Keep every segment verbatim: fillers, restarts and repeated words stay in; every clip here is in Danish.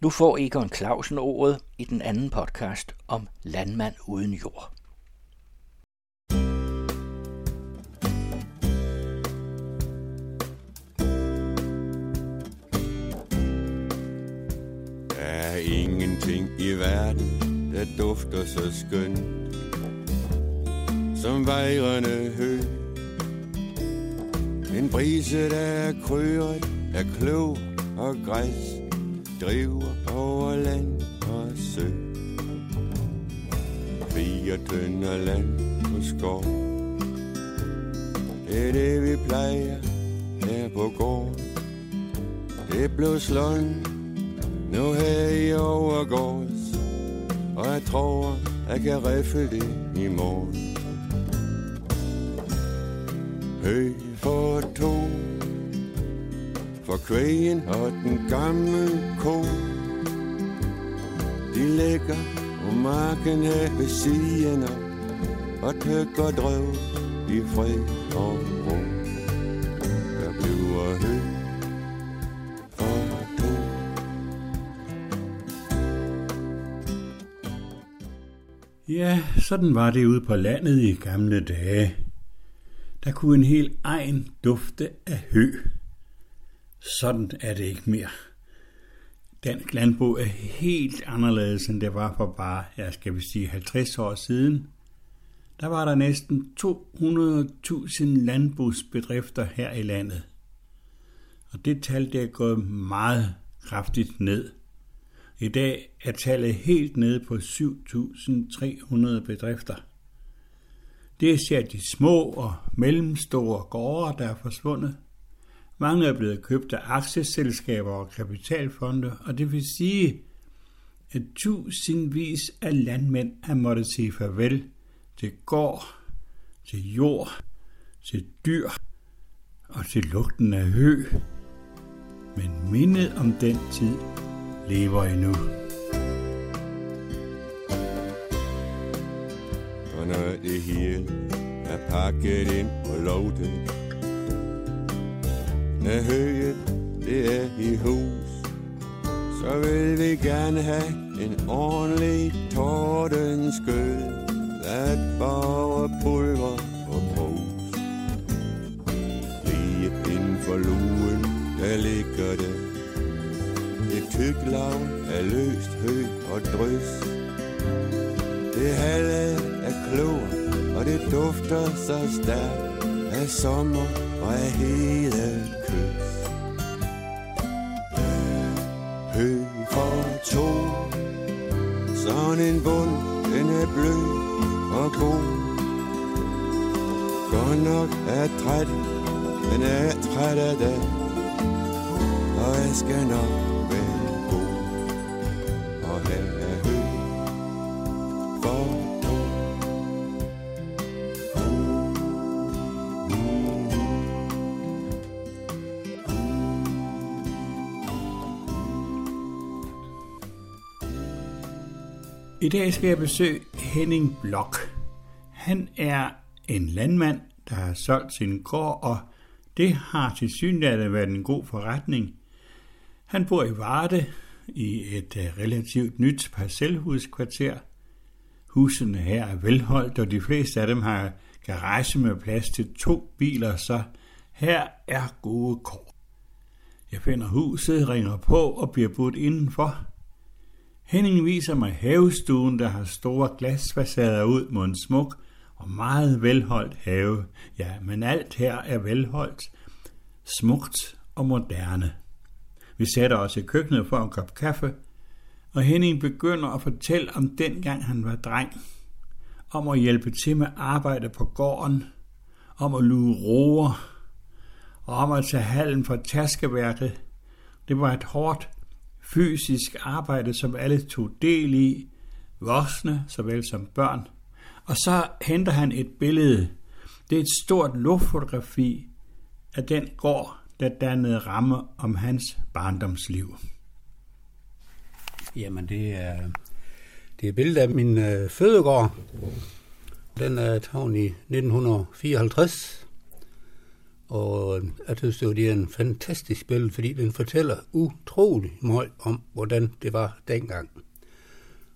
Nu får Egon Clausen ordet i den anden podcast om landmand uden jord. Der er ingenting i verden, der dufter så skønt som vejrende hø. En brise, der er krøret af klog og græs, driver over land og sø. Kvier tynder land og skov. Det er det, vi plejer her på gård. Det blev slåen nu her i overgårds, og jeg tror, jeg kan riffle det i morgen. Hø for to, for kvægen og den gamle ko. De ligger på marken her ved siden af og tøkker drøv i fred og ro. Der bliver hø for to. Ja, sådan var det ude på landet i gamle dage. Der kunne en hel egen dufte af hø. Sådan er det ikke mere. Dansk landbrug er helt anderledes, end det var for bare, jeg skal vi sige, halvtreds år siden. Der var der næsten to hundrede tusind landbrugsbedrifter her i landet. Og det tal, det er gået meget kraftigt ned. I dag er tallet helt nede på syv tusind tre hundrede bedrifter. Det er især de små og mellemstore gårde, der er forsvundet. Mange er blevet købt af aktieselskaber og kapitalfonde, og det vil sige, at tusindvis af landmænd har måttet sige farvel til gård, til jord, til dyr og til lugten af hø. Men mindet om den tid lever endnu. Og når det hele er pakket ind på låten, når højet det er i hus, så vil vi gerne have en ordentlig tordenskøl, at bare pulver og brus. Lige inden for lugen, der ligger det, det tyk lav af løst hø og drys. Det halve er klog, og det dufter så stærkt af sommer og af hele kys. Hø for to, sådan en bund, den er blød og god. Godt nok er træt, men er træt af dag, og jeg skal nok være god. Og her er hø for I dag skal jeg besøge Henning Bloch. Han er en landmand, der har solgt sin gård, og det har tilsyneladende været en god forretning. Han bor i Varde i et relativt nyt parcelhuskvarter. Husene her er velholdt, og de fleste af dem har garage med plads til to biler, så her er gode kår. Jeg finder huset, ringer på og bliver budt indenfor. Henning viser mig havestuen, der har store glasfacader ud mod en smuk og meget velholdt have. Ja, men alt her er velholdt, smukt og moderne. Vi sætter os i køkkenet for en kop kaffe, og Henning begynder at fortælle om dengang han var dreng. Om at hjælpe til med arbejde på gården, om at luge roer, og om at tage halm fra taskeværket. Det var et hårdt fysisk arbejde, som alle tog del i, voksne såvel som børn. Og så henter han et billede. Det er et stort luftfotografi af den gård, der dannede ramme om hans barndomsliv. Jamen, det er, det er et billede af min øh, fødegård. Den er taget i nitten fireoghalvtreds. Og jeg synes, det er en fantastisk billede, fordi den fortæller utrolig meget om, hvordan det var dengang.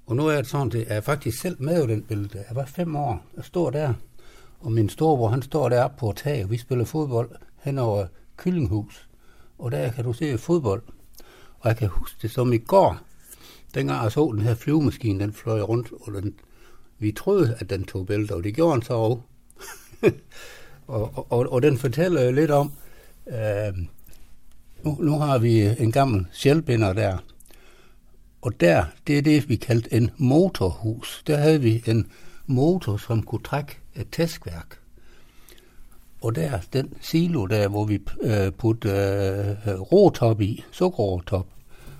Og nu er det sådan, at jeg faktisk selv med i den billede. Jeg var fem år, jeg står der, og min storebror, han står deroppe på taget, og vi spiller fodbold hen over Kyllinghus. Og der kan du se fodbold. Og jeg kan huske det som i går, dengang jeg så den her flyvemaskine, den fløj rundt, og den, vi troede, at den tog billeder, og det gjorde den så også. Og, og, og den fortæller jo lidt om, øh, nu, nu har vi en gammel sjælbinder der, og der, det er det, vi kaldte en motorhus. Der havde vi en motor, som kunne trække et tæskværk. Og der, den silo der, hvor vi øh, puttede øh, råtop i, sukkerråtop,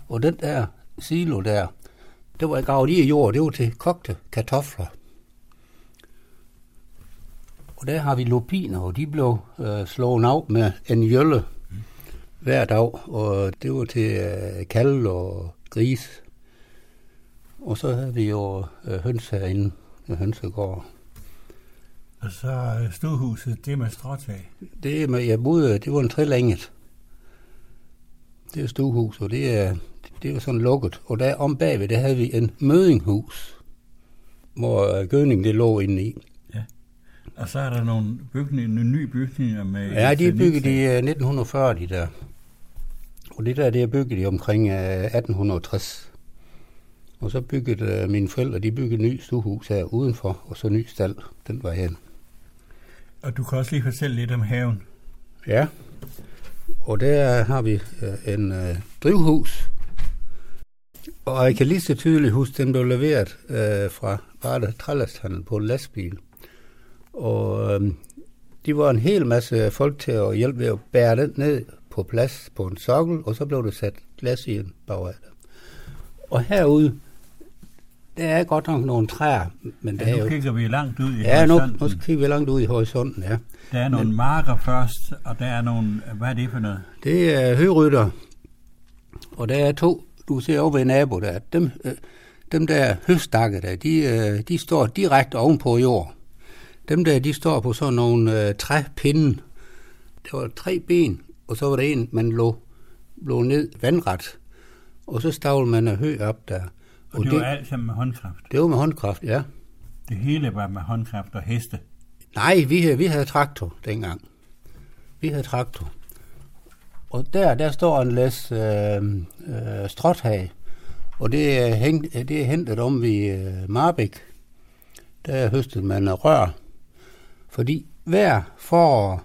og den der silo der, det var gravet i jord, det var til kogte kartofler. Og der har vi lupiner, og de blev øh, slået af med en jølle mm. hver dag, og det var til øh, kalve og gris. Og så havde vi jo øh, høns herinde, hønsegård. Og så øh, stuehuset, det er med stråtag? Det med, jeg boede, det var en trelænget. Det er stuehuset, og det er, det var sådan lukket. Og der om bagved, der havde vi en mødinghus, hvor øh, gødningen det lå inde i. Og så er der nogle bygninger, nogle nye bygninger med... Ja, de er bygget i nitten fyrre, de der. Og det der, det er bygget i omkring atten tres. Og så byggede mine forældre, de byggede et nyt stuehus her udenfor, og så ny stald, den var hen. Og du kan også lige fortælle lidt om haven. Ja, og der har vi en øh, drivhus. Og jeg kan lige så tydeligt huske, den blev leveret øh, fra Varde Trælasthandel på en lastbil. Og øhm, de var en hel masse folk til at hjælpe med at bære den ned på plads på en sokkel, og så blev det sat glas i en bagved. Og herude, der er godt nok nogle træer. Men ja, der nu jo... kigger vi langt ud i ja, horisonten. Ja, nu, nu kigger vi langt ud i horisonten, ja. Der er nogle men... marker først, og der er nogle... Hvad er det for noget? Det er hørytter. Og der er to, du ser over ved nabo der. Dem, øh, dem der høstakker der, de, øh, de står direkte ovenpå jord. Dem der, de står på sådan nogle øh, træpinde. Der var tre ben, og så var der en, man lå, lå ned vandret. Og så stavlede man af hø op der. Og, og det, det var alt sammen med håndkraft? Det var med håndkraft, ja. Det hele var med håndkraft og heste? Nej, vi havde, vi havde traktor dengang. Vi havde traktor. Og der, der står en læs øh, øh, stråthage. Og det er, hængt, det er hentet om ved øh, Marbæk. Der høstede man af rør. Fordi hver forår,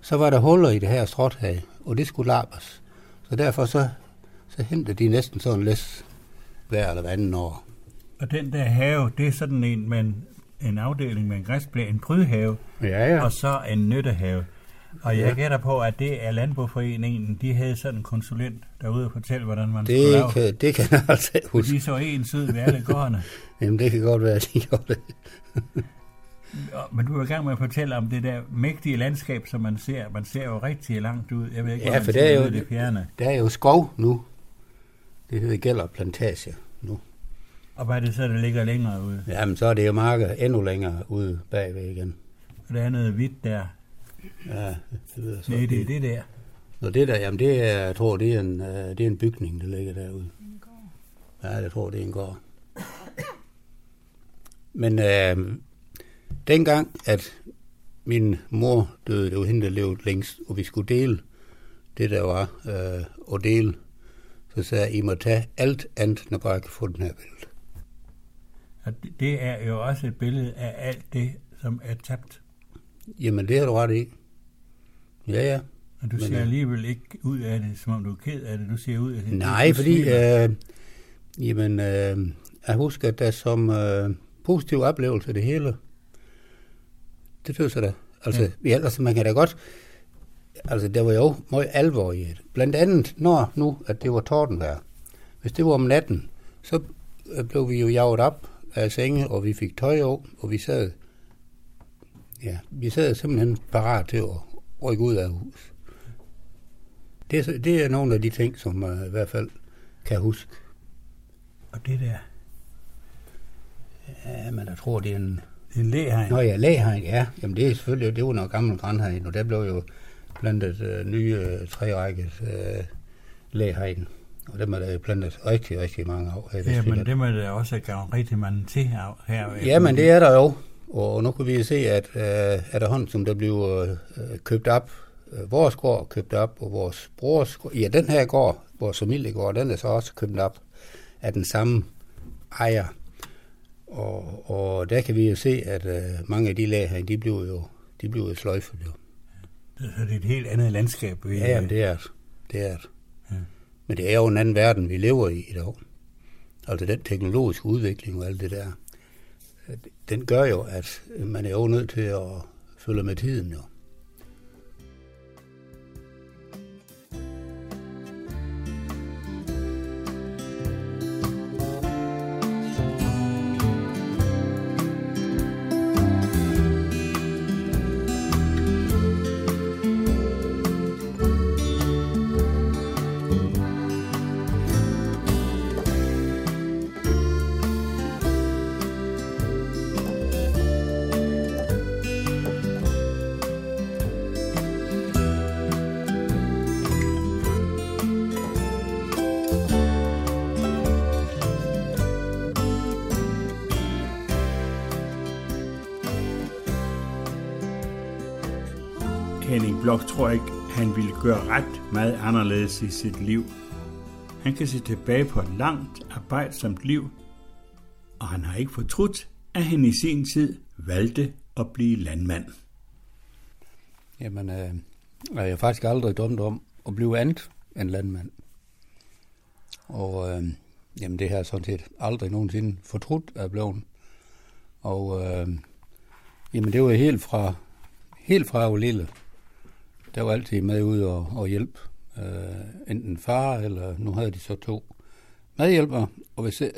så var der huller i det her stråthage, og det skulle lappes. Så derfor så, så hentede de næsten sådan læs hver eller anden år. Og den der have, det er sådan en, man, en afdeling med en græsplæne, en prydhave, ja, ja. Og så en nyttehave. Og jeg ja. gætter på, at det er Landbrugforeningen, de havde sådan en konsulent derude og fortælle, hvordan man det skulle lave. Kan, det kan jeg altså huske. De så en side ved alle gårdene. Jamen det kan godt være, at de gjorde det. Men du er i gang med at fortælle om det der mægtige landskab, som man ser. Man ser jo rigtig langt ud. Jeg ved ikke, ja, for der er, jo, det der er jo skov nu. Det hedder Gælder Plantager nu. Og hvad er det så, der ligger længere ude? Jamen, så er det jo marker endnu længere ude bagved igen. Og der er noget hvidt der. Ja, det ved jeg så. Nej, det er det der. Nå, det der, jamen det er, jeg tror, det er, en, det er en bygning, der ligger derude. En gård. Ja, jeg tror, det er en gård. Men... Øh, dengang, at min mor døde, det var hende, der levede længst, og vi skulle dele det, der var øh, og dele, så sagde jeg, I må tage alt andet, når bare jeg kan få den her billede. Og det er jo også et billede af alt det, som er tabt. Jamen, det har du ret i. Ja, ja. Og du men, ser alligevel ikke ud af det, som om du er ked af det. Du ser ud af det. Nej, det, fordi øh, jamen, øh, jeg husker det som øh, positiv oplevelse af det hele. Det tøs jeg da. Altså, ja. altså, man kan da godt... Altså, der var jo meget alvor i det. Blandt andet, når nu, at det var tordenvejr. Hvis det var om natten, så blev vi jo jaget op af senge, og vi fik tøj over, og vi sad... Ja, vi sad simpelthen parat til at rykke ud af hus. Det er, det er nogle af de ting, som man i hvert fald kan huske. Og det der... Ja, men jeg tror, det er en... En læhegn? Nå ja, læhegn, ja. Jamen det er selvfølgelig, det var noget gammelt granhegn, og der blev jo plantet øh, nye øh, trærækkes øh, læg herinde. Og dem er der plantet rigtig, rigtig mange af. Ja, men dem er der også gavn rigtig mange til her. Ja, men det er der jo. Og nu kan vi se, at øh, er der hånd, som der bliver øh, købt op. Vores gård købt op, og vores brors gård, ja, den her gård, vores familiegård, den er så også købt op af den samme ejer. Og, og der kan vi jo se, at øh, mange af de lag her, de bliver jo, de bliver jo sløjfet. Jo. Så det er et helt andet landskab. Vi... Ja, jamen, det er det. Det er det. Ja. Men det er jo en anden verden, vi lever i i dag. Altså den teknologiske udvikling og alt det der, den gør jo, at man er jo nødt til at følge med tiden jo. Henning Bloch tror ikke, han ville gøre ret meget anderledes i sit liv. Han kan se tilbage på et langt, arbejdsomt liv, og han har ikke fortrudt, at han i sin tid valgte at blive landmand. Jamen, øh, jeg har faktisk aldrig drømt om at blive andet end landmand. Og øh, jamen, det har jeg sådan set aldrig nogensinde fortrudt af bloven. Og øh, jamen, det var helt fra helt fra Aulille. Der var altid med ud og, og hjælp. Øh, enten far, eller nu havde de så to medhjælpere. Og hvis øh,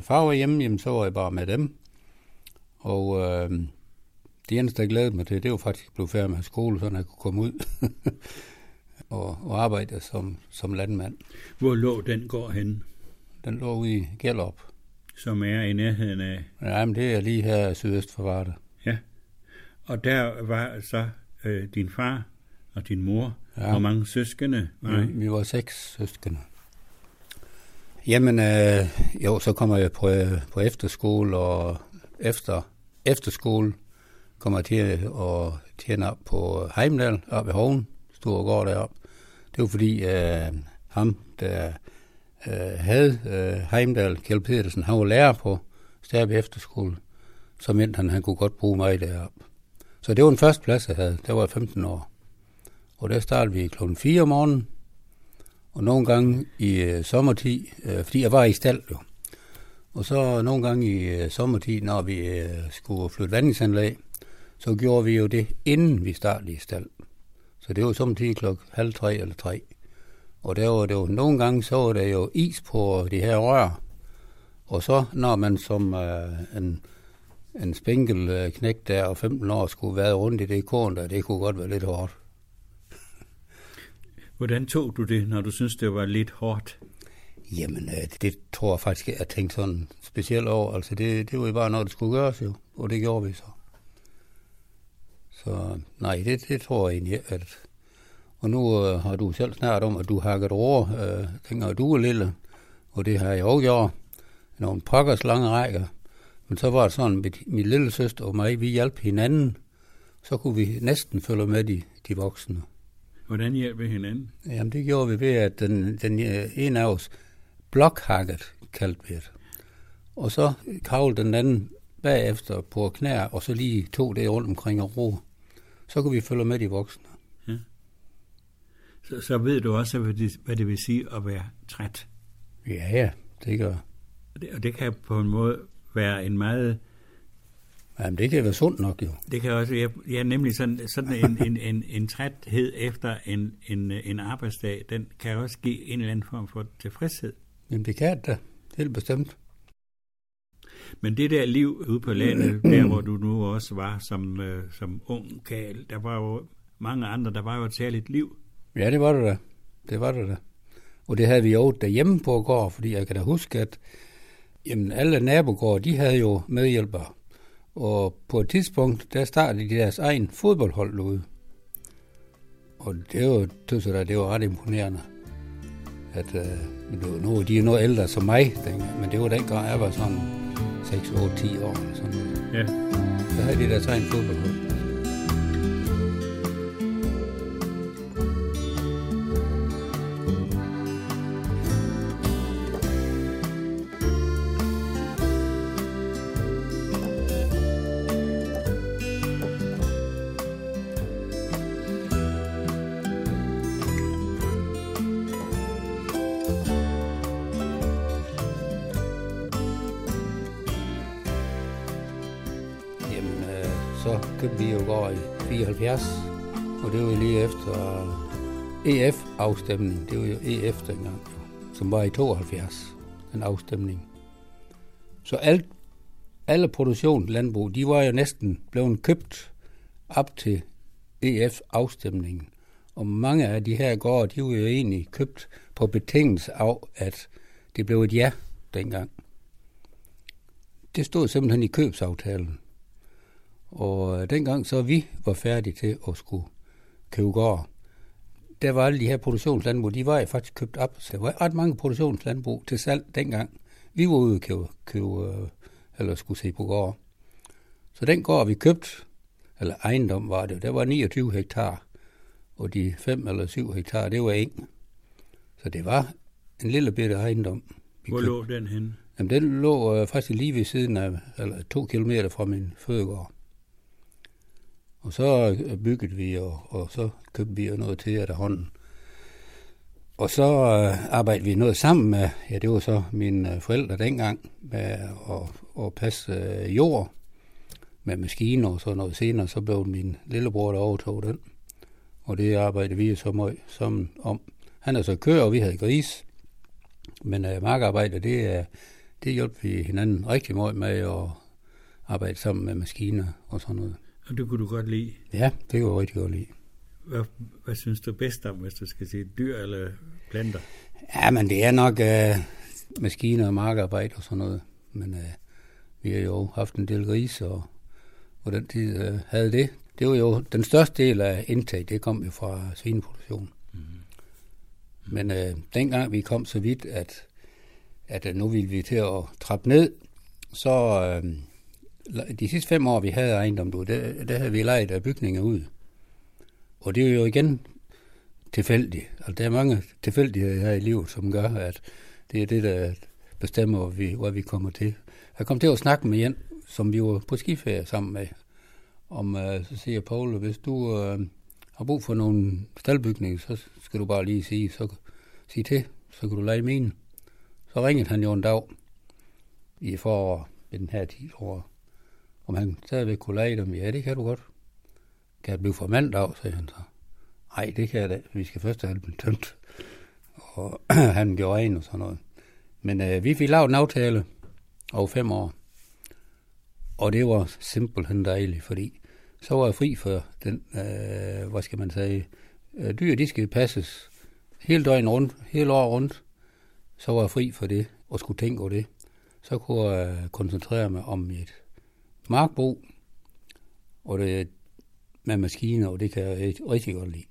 far var hjemme, jamen, så var jeg bare med dem. Og øh, det eneste, jeg glædede mig til, det var faktisk at blive færdig med skole, så jeg kunne komme ud og, og arbejde som, som landmand. Hvor lå den gård henne? Den lå ude i Gallop. Som er i nærheden af? Ja, men det er lige her sydøst for Varde. Ja, og der var så øh, din far... og din mor. Ja. Hvor mange søskende? Nej. Vi var seks søskende. Jamen, øh, jo, så kommer jeg på, øh, på efterskole, og efter efterskole kommer jeg til at tjene op på Heimedal, op ved Hoven, stor gård derop. Det var fordi øh, ham, der øh, havde øh, Heimedal, Kjell Pedersen, han var lærer på Stærby Efterskole, så mente han, han kunne godt bruge mig derop. Så det var den første plads, jeg havde. Der var jeg femten år. Og der startede vi klokken fire om morgenen, og nogle gange i øh, sommertid, øh, fordi jeg var i stald jo. Og så nogle gange i øh, sommertid, når vi øh, skulle flytte vandingsanlæg, så gjorde vi jo det, inden vi startede i stald. Så det var sommertid klokken halv tre eller tre. Og der var det jo, nogle gange så var der jo is på de her rør. Og så når man som øh, en... en spinkel øh, knægt der og femten år skulle være rundt i det korn der, det kunne godt være lidt hårdt. Hvordan tog du det, når du synes det var lidt hårdt? Jamen, det tror jeg faktisk, at jeg tænkte sådan specielt over. Altså, det, det var jo bare noget, der skulle gøres jo, og det gjorde vi så. Så nej, det, det tror jeg egentlig, at... Og nu øh, har du selv snart om, at du hakket roer, øh, tænker du er lille, og det har jeg også gjort. Nogle pokkers lange rækker. Men så var det sådan, at min lille søster og mig, vi hjalp hinanden, så kunne vi næsten følge med de, de voksne. Hvordan hjalp vi hinanden? Jamen, det gjorde vi ved, at den, den ene af os blokhakket, kaldte vi det. Og så kravlede den anden bagefter på knæer, og så lige tog det rundt omkring og ro. Så kunne vi følge med de voksne. Ja. Så, så ved du også, hvad det, hvad det vil sige at være træt? Ja, ja, det gør. Og det, og det kan på en måde være en meget... Jamen, det kan være sundt nok, jo. Det kan også være, ja, nemlig sådan, sådan en, en, en, en træthed efter en, en, en arbejdsdag, den kan også give en eller anden form for tilfredshed. Jamen, det kan det, helt bestemt. Men det der liv ude på landet, der hvor du nu også var som, øh, som ung karl, der var jo mange andre, der var jo et særligt liv. Ja, det var det da. Det var det da. Og det havde vi jo derhjemme på gård, fordi jeg kan da huske, at jamen, alle nabogårder, de havde jo medhjælpere. Og på et tidspunkt, der startede de deres egen fodboldhold derude. Og det var, tøs jeg, det var ret imponerende. At, øh, nu, de er noget ældre som mig, dengang, men det var dengang, jeg var sådan seks, otte, ti år. Sådan ja. Så havde de der tegn fodboldhold. Så købte vi jo går i fireoghalvfjerds, og det var lige efter E F-afstemning. Det var jo E F dengang, som var i tooghalvfjerds, den afstemning. Så alt, alle produktion landbrug, de var jo næsten blevet købt op til E F-afstemningen. Og mange af de her gårde, de var jo egentlig købt på betingelse af, at det blev et ja dengang. Det stod simpelthen i købsaftalen. Og dengang så vi var færdige til at skulle købe gård, der var alle de her produktionslandbrug, de var faktisk købt op. Så der var ret mange produktionslandbrug til salg dengang. Vi var ude at købe, købe eller skulle se på gård. Så den gård vi købte, eller ejendom var det, der var niogtyve hektar. Og de fem eller syv hektar, det var eng. Så det var en lille bitte ejendom. Hvor lå den henne? Jamen den lå faktisk lige ved siden af, eller to kilometer fra min fødegård. Og så byggede vi, og, og så købte vi noget til af hånden. Og så øh, arbejdede vi noget sammen med, ja det var så mine forældre dengang, med at, at passe øh, jord med maskiner og sådan noget. Senere så blev min lillebror, der overtog den. Og det arbejdede vi så meget sammen om. Han er så kører, og vi havde gris. Men øh, markarbejde, det, øh, det hjalp vi hinanden rigtig meget med at arbejde sammen med maskiner og sådan noget. Og det kunne du godt lide? Ja, det kunne jeg rigtig godt lide. Hvad, hvad synes du bedst om, hvis du skal sige dyr eller planter? Ja, men det er nok øh, maskiner og markarbejde og sådan noget. Men øh, vi har jo haft en del gris, og, og den tid øh, havde det. Det var jo den største del af indtag, det kom jo fra svineproduktion. Mm-hmm. Men øh, dengang vi kom så vidt, at, at nu ville vi til at trappe ned, så... Øh, De sidste fem år, vi havde ejendom, der, der havde vi lejet bygninger ud. Og det er jo igen tilfældigt. Altså, der er mange tilfældigheder her i livet, som gør, at det er det, der bestemmer, hvor vi, hvor vi kommer til. Jeg kom til at snakke med en, som vi var på skiferie sammen med, om, så siger Paul, hvis du øh, har brug for nogle staldbygninger, så skal du bare lige sige, så, sige til, så kan du leje mine. Så ringede han jo en dag i foråret ved den her tid, tror om han stadigvæk kunne lege dem. Ja, det kan du godt. Kan jeg blive for mandag, sagde han så. Nej, det kan jeg da. Vi skal først have dem tømt. Og han gjorde en og sådan noget. Men øh, vi fik lavet en aftale over fem år. Og det var simpelthen dejligt, fordi så var jeg fri for den, øh, hvad skal man sige, øh, dyr, de skal passes hele døgnet rundt, hele året rundt. Så var jeg fri for det, og skulle tænke over det. Så kunne jeg koncentrere mig om et markbrug, og det med maskiner, og det kan jeg rigtig godt lide.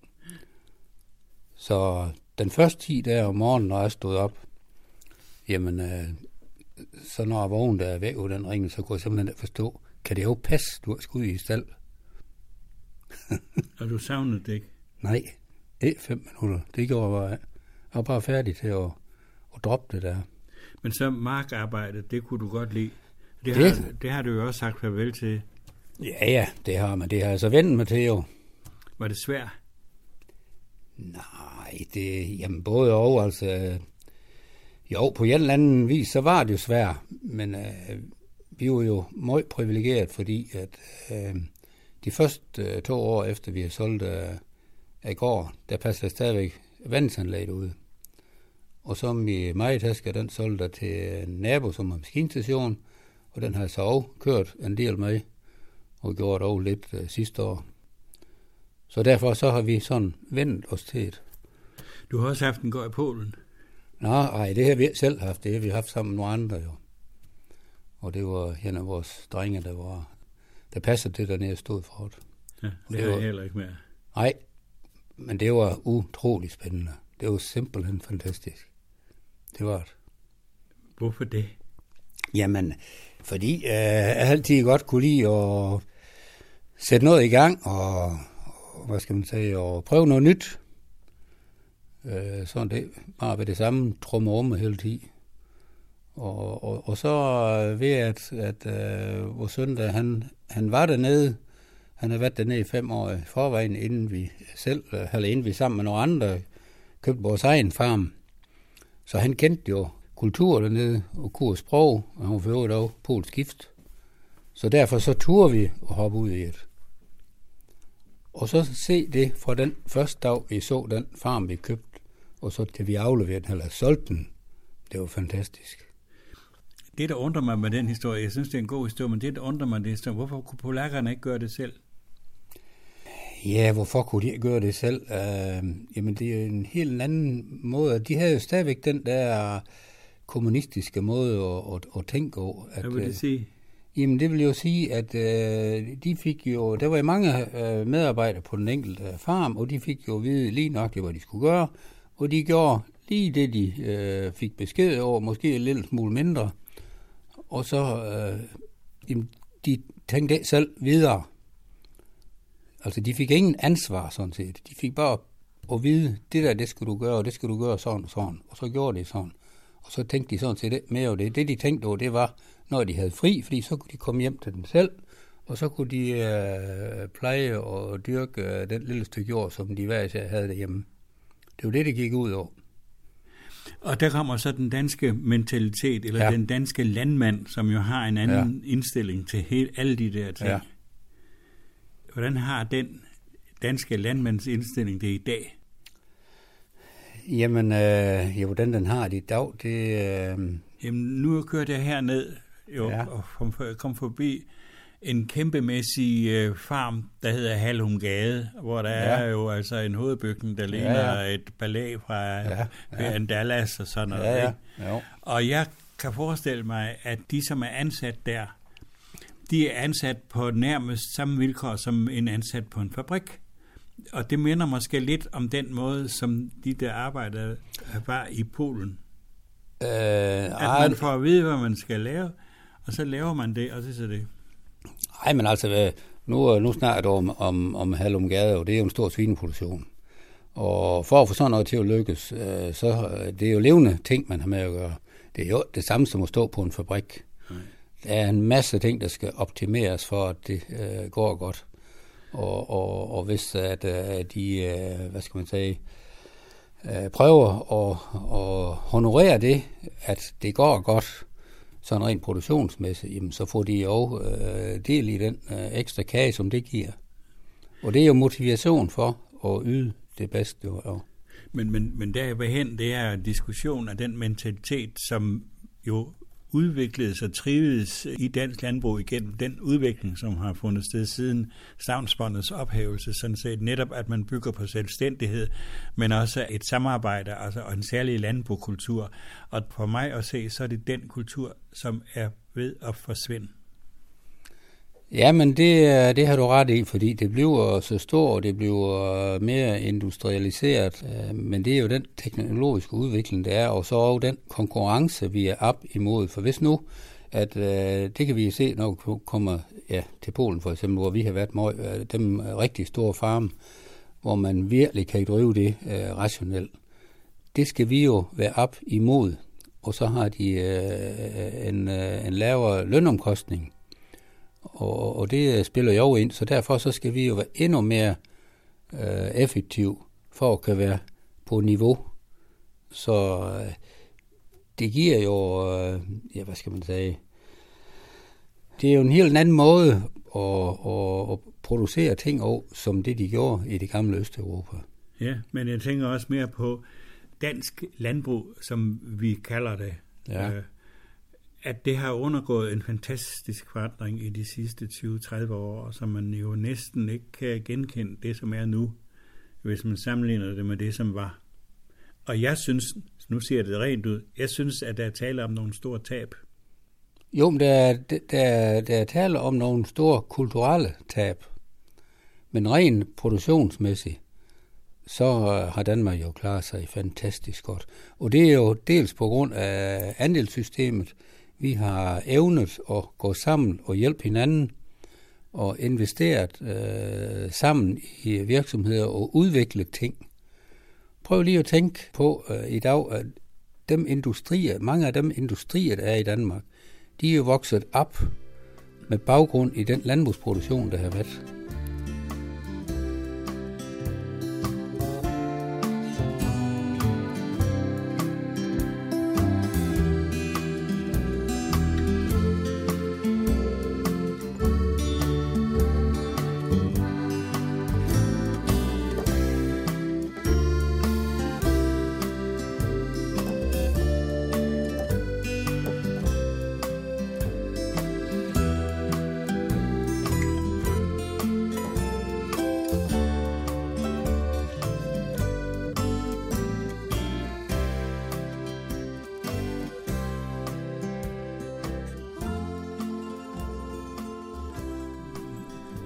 Så den første tid der om morgenen, når jeg stod op, jamen, øh, så når jeg vågnede der væk ud den ringen, så kunne jeg simpelthen forstå, kan det jo passe, du har skudt i stald? Og du savnede det ikke? Nej, ikke fem minutter. Det gjorde jeg bare. Jeg var bare færdig til at, at droppe det der. Men så markarbejdet, det kunne du godt lide? Det har, det. det har du jo også sagt farvel til. Ja, ja, det har man. Det har jeg så vendt mig til jo. Var det svært? Nej, det, jamen både og, altså. Jo, på en eller anden vis, så var det jo svært. Men øh, vi var jo meget privilegeret, fordi at øh, de første øh, to år efter, vi havde solgt øh, i går, der passede stadigvæk vandsanlæg ude. Og så i majetasker, den solgte der til en nabo, som var maskinstation. Og den har jeg så også kørt en del med, og gjort også lidt øh, sidste år. Så derfor så har vi sådan vendt os til et. Du har også haft en gård i Polen? Nej, det har vi selv haft. Det har vi haft sammen med nogle andre jo. Og det var en af vores drenge, der var der passede det, der nede stod for det. Ja, det, det var heller ikke mere. Nej, Men det var utroligt spændende. Det var simpelthen fantastisk. Det var det. Hvorfor det? Jamen, fordi øh, jeg altid godt kunne lide at sætte noget i gang og, og hvad skal man sige, og prøve noget nyt. Øh, sådan det, bare ved det samme trumme rumme hele tiden. Og, og, og så ved at, at øh, vores søn, der, han, han var dernede, han havde været dernede i fem år i forvejen, inden vi selv, eller inden vi sammen med nogle andre, købte vores egen farm. Så han kendte jo kultur dernede, og kurs sprog, og han var for øvrigt også polsk gift. Så derfor så turde vi at hoppe ud i et. Og så se det fra den første dag, vi så den farm, vi købte, og så til vi afleverede den, eller solgte den. Det var fantastisk. Det, der undrer mig med den historie, jeg synes, det er en god historie, men det, der undrer mig, det er historie, hvorfor kunne polakkerne ikke gøre det selv? Ja, hvorfor kunne de ikke gøre det selv? Øh, jamen, det er en helt anden måde. De havde jo stadigvæk den der kommunistiske måde at, at, at tænke over. At, hvad vil det sige? Øh, jamen, det vil jo sige, at øh, de fik jo... Der var mange øh, medarbejdere på den enkelte farm, og de fik jo at vide lige nok, hvad de skulle gøre, og de gjorde lige det, de øh, fik besked over, måske en lille smule mindre. Og så, øh, jamen, de tænkte det selv videre. Altså, de fik ingen ansvar, sådan set. De fik bare at vide, det der, det skulle du gøre, og det skulle du gøre sådan og sådan. Og så gjorde de sådan. Og så tænkte de sådan set mere over det. Det, de tænkte over, det var, når de havde fri, fordi så kunne de komme hjem til dem selv, og så kunne de øh, pleje og dyrke øh, den lille stykke jord, som de hver især havde derhjemme. Det var det, det gik ud over. Og der kommer så den danske mentalitet, eller ja. Den danske landmand, som jo har en anden ja. Indstilling til hele, alle de der ting. Ja. Hvordan har den danske landmands indstilling det i dag? Jamen, øh, ja, hvordan den har det i dag, det... Øh... Jamen, nu kørte jeg herned jo, ja. og kom, kom forbi en kæmpemæssig øh, farm, der hedder Hallum Gade, hvor der ja. er jo altså en hovedbygning, der ligner ja, ja. et palæ fra ja, ja. Dallas og sådan noget. Ja, ja. Ikke? Og jeg kan forestille mig, at de, som er ansat der, de er ansat på nærmest samme vilkår som en ansat på en fabrik. Og det minder måske lidt om den måde, som de der arbejdere var i Polen. Øh, at man får at vide, hvad man skal lave, og så laver man det, og så så det. Nej, men altså, nu, nu snakker du om, om, om Hallum Gade, og det er jo en stor svineproduktion. Og for at få sådan noget til at lykkes, øh, så det er jo levende ting, man har med at gøre. Det er jo det samme som at stå på en fabrik. Nej. Der er en masse ting, der skal optimeres for, at det øh, går godt. Og, og, og hvis at, øh, de, øh, hvad skal man sige, øh, prøver at, at honorere det, at det går godt, sådan rent produktionsmæssigt, jamen, så får de jo øh, del i den øh, ekstra kage, som det giver. Og det er jo motivation for at yde det bedste. Jo. Men, men, men derhen, det er en diskussion af den mentalitet, som jo udvikledes og trivedes i dansk landbrug igennem den udvikling, som har fundet sted siden stavnsbåndets ophævelse, sådan set netop, at man bygger på selvstændighed, men også et samarbejde altså, og en særlig landbrugkultur. Og for mig at se, så er det den kultur, som er ved at forsvinde. Jamen, det, det har du ret i, fordi det bliver så stort, og det bliver mere industrialiseret. Men det er jo den teknologiske udvikling, der er, og så også den konkurrence, vi er op imod. For hvis nu, at det kan vi se, når vi kommer ja, til Polen for eksempel, hvor vi har været med dem rigtig store farme, hvor man virkelig kan drive det rationelt. Det skal vi jo være op imod, og så har de en, en lavere lønomkostning. Og, og det spiller jo ind, så derfor så skal vi jo være endnu mere øh, effektiv for at kunne være på niveau. Så øh, det giver jo, øh, ja hvad skal man sige, det er jo en helt anden måde at, at, at producere ting over, som det de gjorde i det gamle Østeuropa. Ja, men jeg tænker også mere på dansk landbrug, som vi kalder det. Ja. Øh, at det har undergået en fantastisk forandring i de sidste tyve til tredive år, som man jo næsten ikke kan genkende det, som er nu, hvis man sammenligner det med det, som var. Og jeg synes, nu ser det rent ud, jeg synes, at der er tale om nogle store tab. Jo, men der, der, der er tale om nogle store kulturelle tab, men rent produktionsmæssigt, så har Danmark jo klaret sig fantastisk godt. Og det er jo dels på grund af andelssystemet. Vi har evnet at gå sammen og hjælpe hinanden og investeret øh, sammen i virksomheder og udviklet ting. Prøv lige at tænke på øh, i dag, at dem industrier, mange af dem industrier, der er i Danmark, de er jo vokset op med baggrund i den landbrugsproduktion, der har været.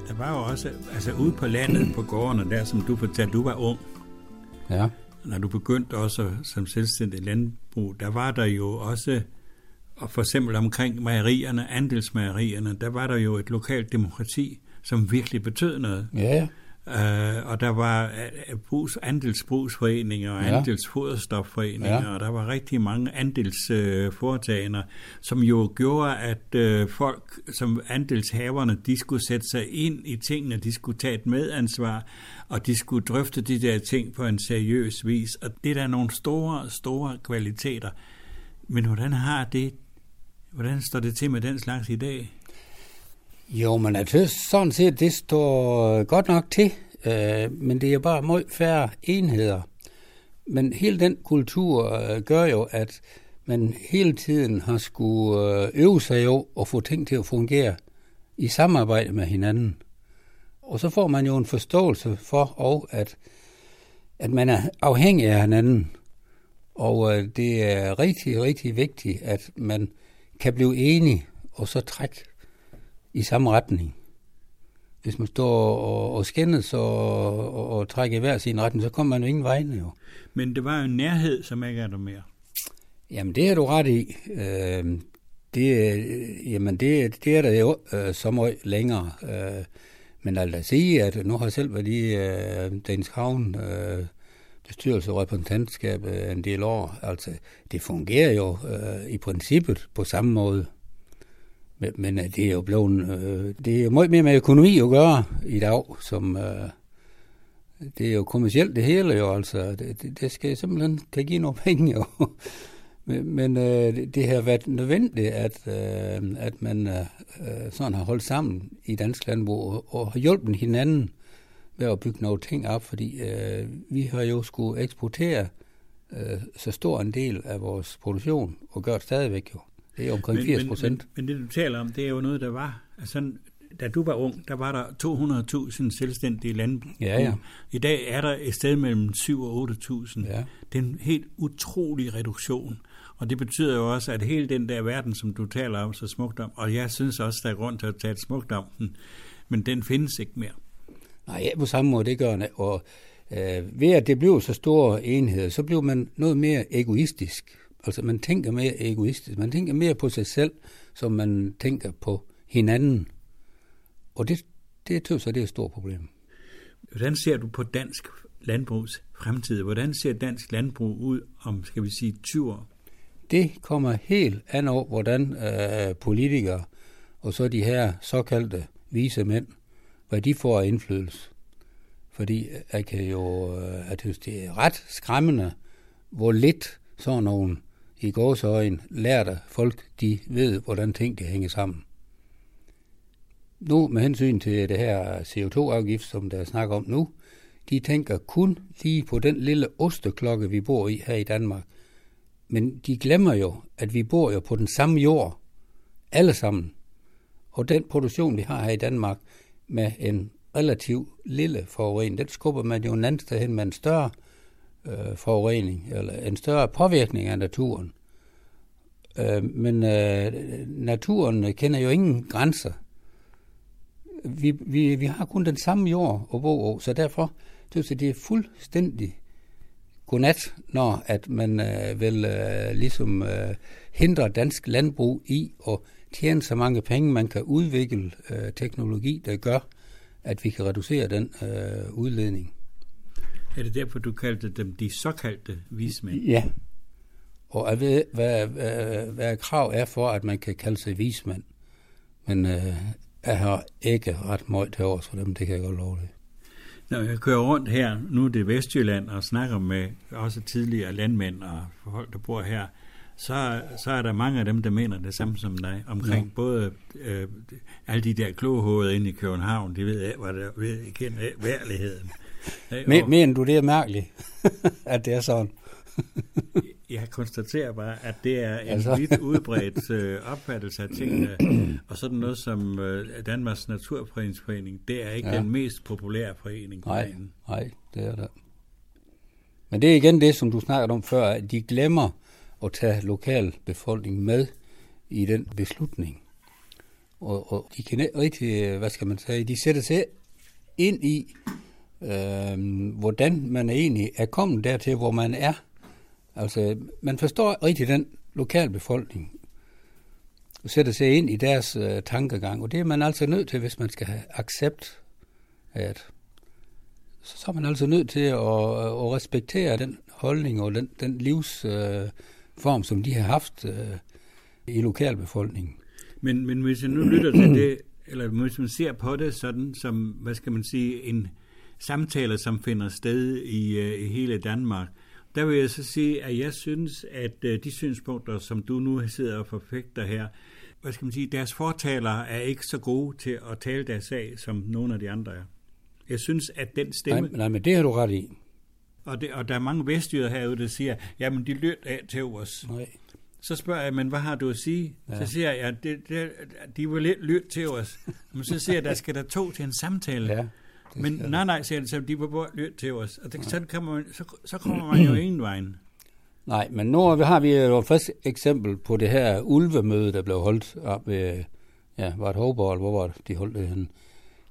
Der var jo også, altså ude på landet, på gårdene der, som du fortalte, du var ung. Ja. Når du begyndte også som selvstændig landbrug, der var der jo også, og for eksempel omkring mejerierne, andelsmejerierne, der var der jo et lokalt demokrati, som virkelig betød noget. Ja. Uh, og der var brugs, andelsbrugsforeninger og ja. andelsfoderstofforeninger, ja. og der var rigtig mange andelsforetagender, uh, som jo gjorde, at uh, folk som andelshaverne, de skulle sætte sig ind i tingene, de skulle tage et medansvar, og de skulle drøfte de der ting på en seriøs vis. Og det er der nogle store, store kvaliteter. Men hvordan har det, hvordan står det til med den slags i dag? Jo, men altså, sådan set, det står godt nok til, øh, men det er bare meget færre enheder. Men hele den kultur øh, gør jo, at man hele tiden har skulle øve sig jo og få ting til at fungere i samarbejde med hinanden. Og så får man jo en forståelse for, og at, at man er afhængig af hinanden. Og øh, det er rigtig, rigtig vigtigt, at man kan blive enig og så trække i samme retning. Hvis man står og, og skændes og, og, og trækker i hver sin retning, så kommer man jo ingen vegne jo. Men det var jo en nærhed, som ikke er der mere. Jamen, det har du ret i. Øh, det, jamen, det, det er der jo øh, så meget længere. Øh, men altså at sige, at nu har selv været i øh, Dansk Havn øh, bestyrelse og repræsentantskab øh, en del år. Altså, det fungerer jo øh, i princippet på samme måde. Men det er jo blevet, øh, det er jo meget mere med økonomi at gøre i dag, som øh, det er jo kommercielt det hele jo, altså. Det, det skal simpelthen kan give nogle penge jo. Men, men øh, det har været nødvendigt, at, øh, at man øh, sådan har holdt sammen i Dansk Landbrug og har hjulpet hinanden med at bygge nogle ting op, fordi øh, vi har jo skulle eksportere øh, så stor en del af vores produktion og gør det stadigvæk jo. Det er omkring firs procent. Men, men, men det, du taler om, det er jo noget, der var... Altså, da du var ung, der var der to hundrede tusind selvstændige landbrug. Ja, ja. I dag er der et sted mellem syv og otte tusind. Ja. Det er en helt utrolig reduktion. Og det betyder jo også, at hele den der verden, som du taler om så smukt om, og jeg synes også, der er grund til at tale smukt om den, men den findes ikke mere. Nej, ja, på samme måde, det gør den. Og øh, ved at det bliver så store enheder, så bliver man noget mere egoistisk. Altså, man tænker mere egoistisk. Man tænker mere på sig selv, som man tænker på hinanden. Og det, det tøvs, det er et stort problem. Hvordan ser du på dansk landbrugs fremtid? Hvordan ser dansk landbrug ud om, skal vi sige, tyve år? Det kommer helt an over, hvordan øh, politikere og så de her såkaldte vise mænd, hvad de får af indflydelse. Fordi jeg kan jo, jeg synes, det er ret skræmmende, hvor lidt sådan nogle i gåseøjen lærte folk, de ved, hvordan ting kan hænge sammen. Nu med hensyn til det her C O to afgift, som der snakker om nu, de tænker kun lige på den lille osteklokke, vi bor i her i Danmark. Men de glemmer jo, at vi bor jo på den samme jord, alle sammen. Og den produktion, vi har her i Danmark, med en relativt lille forurening, den skubber man jo en anden sted hen med en større Øh, forurening, eller en større påvirkning af naturen. Øh, men øh, naturen kender jo ingen grænser. Vi, vi, vi har kun den samme jord at bo på, så derfor Det vil sige, det er fuldstændig godnat, når at man øh, vil øh, ligesom øh, hindre dansk landbrug i at tjene så mange penge, man kan udvikle øh, teknologi, der gør, at vi kan reducere den øh, udledning. Er det derfor, du kaldte dem de såkaldte vismænd? Ja, og jeg ved, hvad, hvad, hvad krav er for, at man kan kalde sig vismand. Men øh, jeg har ikke ret meget herovre for dem, det kan jeg godt love det. Når jeg kører rundt her, nu er det Vestjylland, og snakker med også tidligere landmænd og folk, der bor her, så, så er der mange af dem, der mener det samme som dig, omkring ja. Både øh, alle de der klogehoveder inde i København, de ved, hvad der ved, igen, værligheden. Men, mener du, det er mærkeligt, at det er sådan? Jeg konstaterer bare, at det er en altså. vidt udbredt øh, opfattelse af tingene, og sådan noget som øh, Danmarks Naturfredningsforening, det er ikke ja. den mest populære forening. Nej, nej, det er det. Men det er igen det, som du snakkede om før, at de glemmer at tage lokalbefolkningen med i den beslutning. Og, og de kan ikke rigtig, hvad skal man sige, de sætter sig ind i, øh, hvordan man egentlig er kommet dertil, hvor man er. Altså, man forstår rigtig den lokalbefolkning og sætter sig ind i deres øh, tankegang, og det er man altså nødt til, hvis man skal have accept af det. Så, så er man altså nødt til at, at respektere den holdning og den, den livsform, øh, som de har haft øh, i lokalbefolkningen. Men, men hvis man nu lytter til det, eller hvis man ser på det sådan som, hvad skal man sige, en samtale, som finder sted i, øh, i hele Danmark, der vil jeg så sige, at jeg synes, at de synspunkter, som du nu sidder og forfægter her, hvad skal man sige, deres fortalere er ikke så gode til at tale deres sag, som nogle af de andre er. Jeg synes, at den stemme... Nej, nej, men det har du ret i. Og, det, og der er mange vestjyder herude, der siger, jamen de lytter af til os. Nej. Så spørger jeg, men hvad har du at sige? Ja. Så siger jeg, at det, det, de vil lidt lytte til os. Men så siger jeg, der skal der to til en samtale. Ja. Men nej, nej, siger det, så de var lytte til os, og det, sådan kommer man, så, så kommer man jo ingen vejen. Nej, men nu har vi jo et første eksempel på det her ulvemøde, der blev holdt op ved ja, Varth Hovborg, hvor var det, de holdt det henne.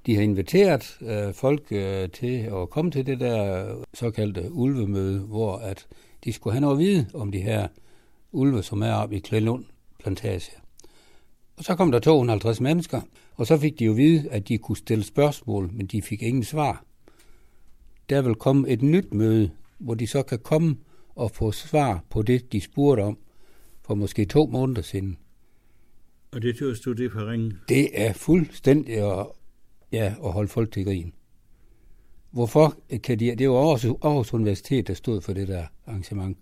De har inviteret øh, folk øh, til at komme til det der såkaldte ulvemøde, hvor at de skulle have noget at vide om de her ulve, som er oppe i Klælund-plantageren. Og så kom der to hundrede og halvtreds mennesker, og så fik de jo vide, at de kunne stille spørgsmål, men de fik ingen svar. Der vil komme et nyt møde, hvor de så kan komme og få svar på det, de spurgte om for måske to måneder siden. Og det tørs du, det for ringen? Det er fuldstændig at, ja, at holde folk til grin. Hvorfor kan de, det var Aarhus, Aarhus Universitet, der stod for det der arrangement.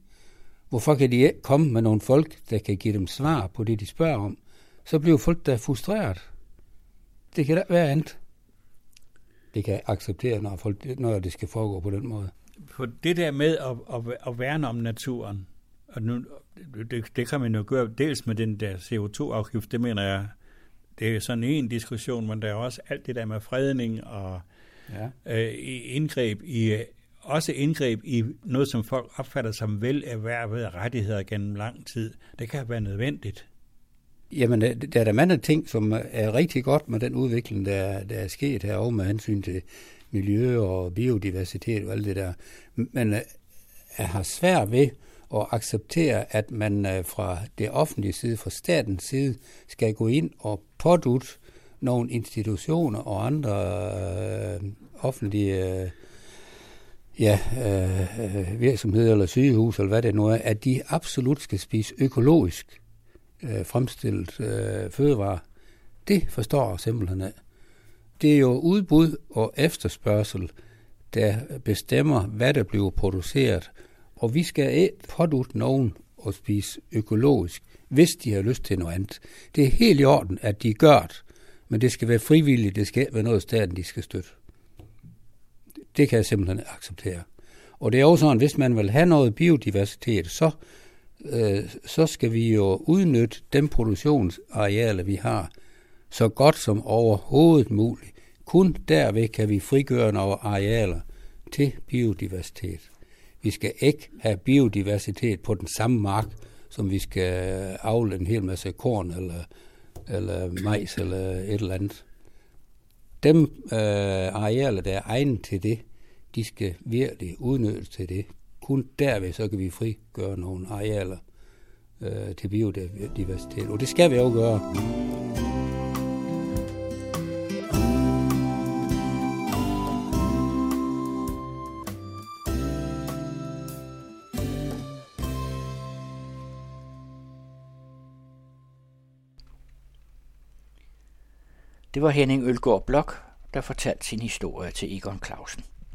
Hvorfor kan de ikke komme med nogle folk, der kan give dem svar på det, de spørger om? Så bliver folk der frustreret. Det kan da være andet. Det kan acceptere, når, folk, når det skal foregå på den måde. For det der med at, at, at værne om naturen, og nu, det, det kan man jo gøre dels med den der C O to afgift, det mener jeg, det er sådan en diskussion, men der er også alt det der med fredning og ja. øh, indgreb i, også indgreb i noget, som folk opfatter som velerhvervede rettigheder gennem lang tid. Det kan være nødvendigt. Jamen, der er der mange ting, som er rigtig godt med den udvikling, der, der er sket herovre med hensyn til miljø og biodiversitet og alt det der. Men jeg har svært ved at acceptere, at man fra det offentlige side, fra statens side, skal gå ind og pådutte nogle institutioner og andre øh, offentlige øh, ja, øh, virksomheder eller sygehus eller hvad det nu er, at de absolut skal spise økologisk. Øh, fremstillet øh, fødevarer, det forstår jeg simpelthen af. Det er jo udbud og efterspørgsel, der bestemmer, hvad der bliver produceret, og vi skal ikke pådutte nogen at spise økologisk, hvis de har lyst til noget andet. Det er helt i orden, at de gør det, men det skal være frivilligt, det skal være noget staten, de skal støtte. Det kan jeg simpelthen acceptere. Og det er også sådan, hvis man vil have noget biodiversitet, så så skal vi jo udnytte den produktionsarealer, vi har, så godt som overhovedet muligt. Kun derved kan vi frigøre nogle arealer til biodiversitet. Vi skal ikke have biodiversitet på den samme mark, som vi skal avle en hel masse korn eller, eller majs eller et eller andet. Dem øh, arealer, der er egnet til det, de skal virkelig udnyttes til det. Kun derved så kan vi frigøre nogle arealer øh, til biodiversitet, og det skal vi jo gøre. Det var Henning Ølgaard Bloch, der fortalte sin historie til Egon Clausen.